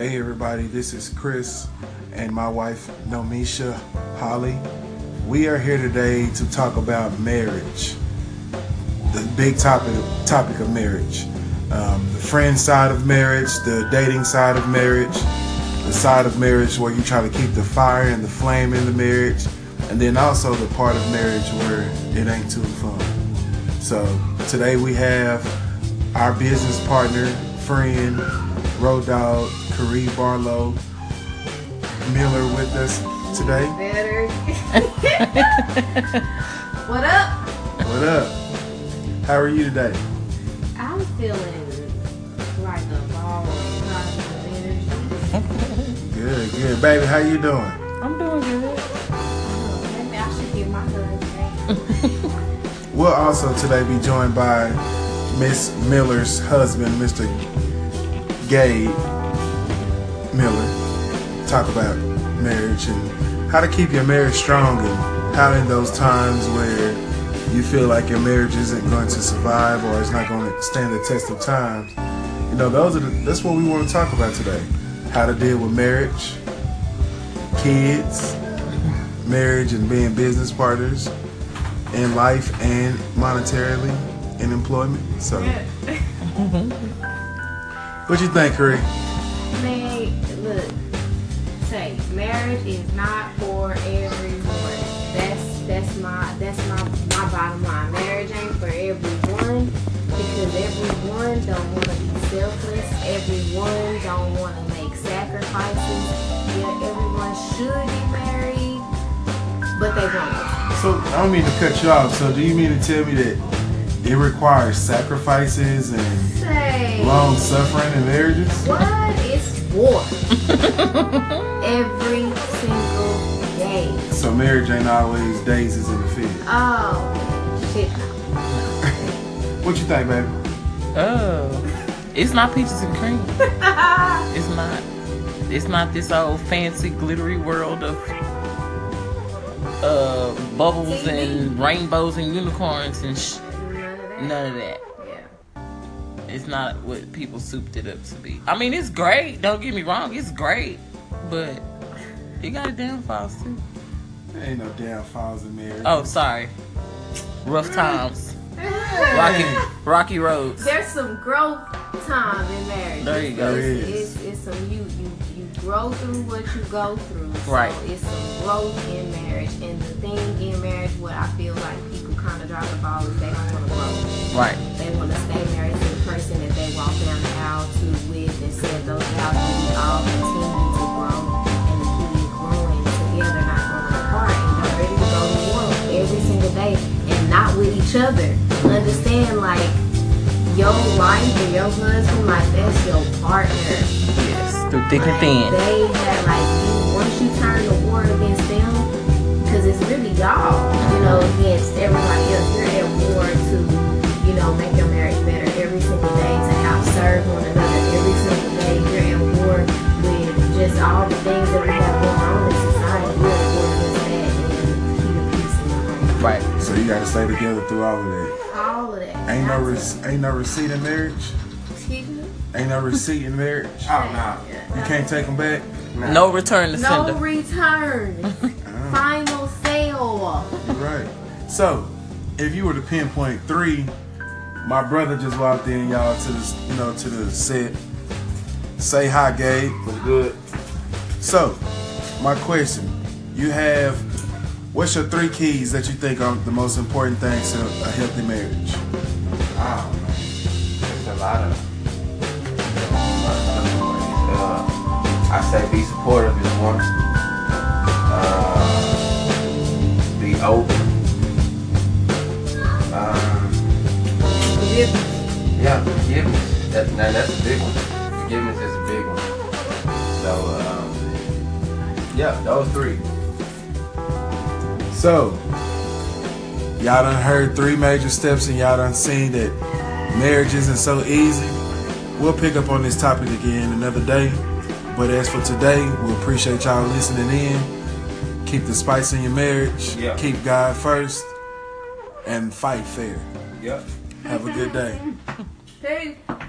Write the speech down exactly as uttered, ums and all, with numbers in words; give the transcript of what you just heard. Hey everybody, this is Chris and my wife Nomisha Holly. We are here today to talk about marriage, the big topic, topic of marriage, um, the friend side of marriage, the dating side of marriage, the side of marriage where you try to keep the fire and the flame in the marriage, and then also the part of marriage where it ain't too fun. So today we have our business partner, friend, road dog, Kareem Barlow Miller with us today. Better. What up? What up? How are you today? I'm feeling like a ball of energy. Good, good. Baby, how you doing? I'm doing good. Oh, maybe I should get my husband. We'll also today be joined by Miss Miller's husband, Mister Gay Miller. Talk about marriage and how to keep your marriage strong and how in those times where you feel like your marriage isn't going to survive or it's not going to stand the test of time. You know, those are the, that's what we want to talk about today. How to deal with marriage, kids, marriage and being business partners in life and monetarily in employment. So what you think, Kareem? Man, look, say marriage is not for everyone. That's that's my that's my my bottom line. Marriage ain't for everyone because everyone don't want to be selfless. Everyone don't want to make sacrifices. Yeah, everyone should be married, but they won't. So I don't mean to cut you off. So do you mean to tell me that it requires sacrifices and Say, long suffering in marriages? What? It's war. Every single day. So marriage ain't always daisies in the field. Oh, shit. What you think, baby? Oh, it's not peaches and cream. It's not. It's not this old fancy glittery world of uh, bubbles and rainbows and unicorns and shit. None of that. Yeah. It's not what people souped it up to be. I mean, it's great. Don't get me wrong. It's great. But it got a downfalls, too. There ain't no downfalls in marriage. Oh, sorry. Rough times. Rocky, rocky roads. There's some growth time in marriage. There you go. It's, it's, it's, it's some, you, you, you grow through what you go through. Right. So it's some growth in marriage. And the thing in marriage, what I feel like people kind of drop the ball is they don't want to grow. Right. They want to stay married to the person that they walk down the aisle to with and said those vows that we all continue to grow and keep growing together, not growing apart, and they're ready to go to war every single day and not with each other. Understand, like, your wife and your husband, like, that's your partner. Yes, through thick and thin. They have, like, you, once you turn the war against them, because it's really y'all, you know, against everybody else, you're at war to, you know, make your marriage better every single day, to outserve one another every single day. You're at war with just all the things that we have going on in society. We're at war with that and keep the peace in the life. Right. So you gotta stay together through all of that. All of that. Ain't no re- ain't no receipt in marriage. Excuse me? Ain't no receipt in marriage. Oh no. Yeah. You can't take them back. No, no return to sender. No return. Final sale. You're right. So if you were to pinpoint three. My brother just walked in, y'all, to the, you know, to the set. Say hi, Gabe. What's good? So, my question. You have, what's your three keys that you think are the most important things to a healthy marriage? Wow, man. There's a lot of uh, I say be supportive is one. Uh, be open. Yeah, forgiveness. That, now that's a big one. Forgiveness is a big one. So, um, yeah, those three. So, y'all done heard three major steps and y'all done seen that marriage isn't so easy. We'll pick up on this topic again another day. But as for today, we appreciate y'all listening in. Keep the spice in your marriage. Yeah. Keep God first. And fight fair. Yep. Yeah. Have a good day. Peace.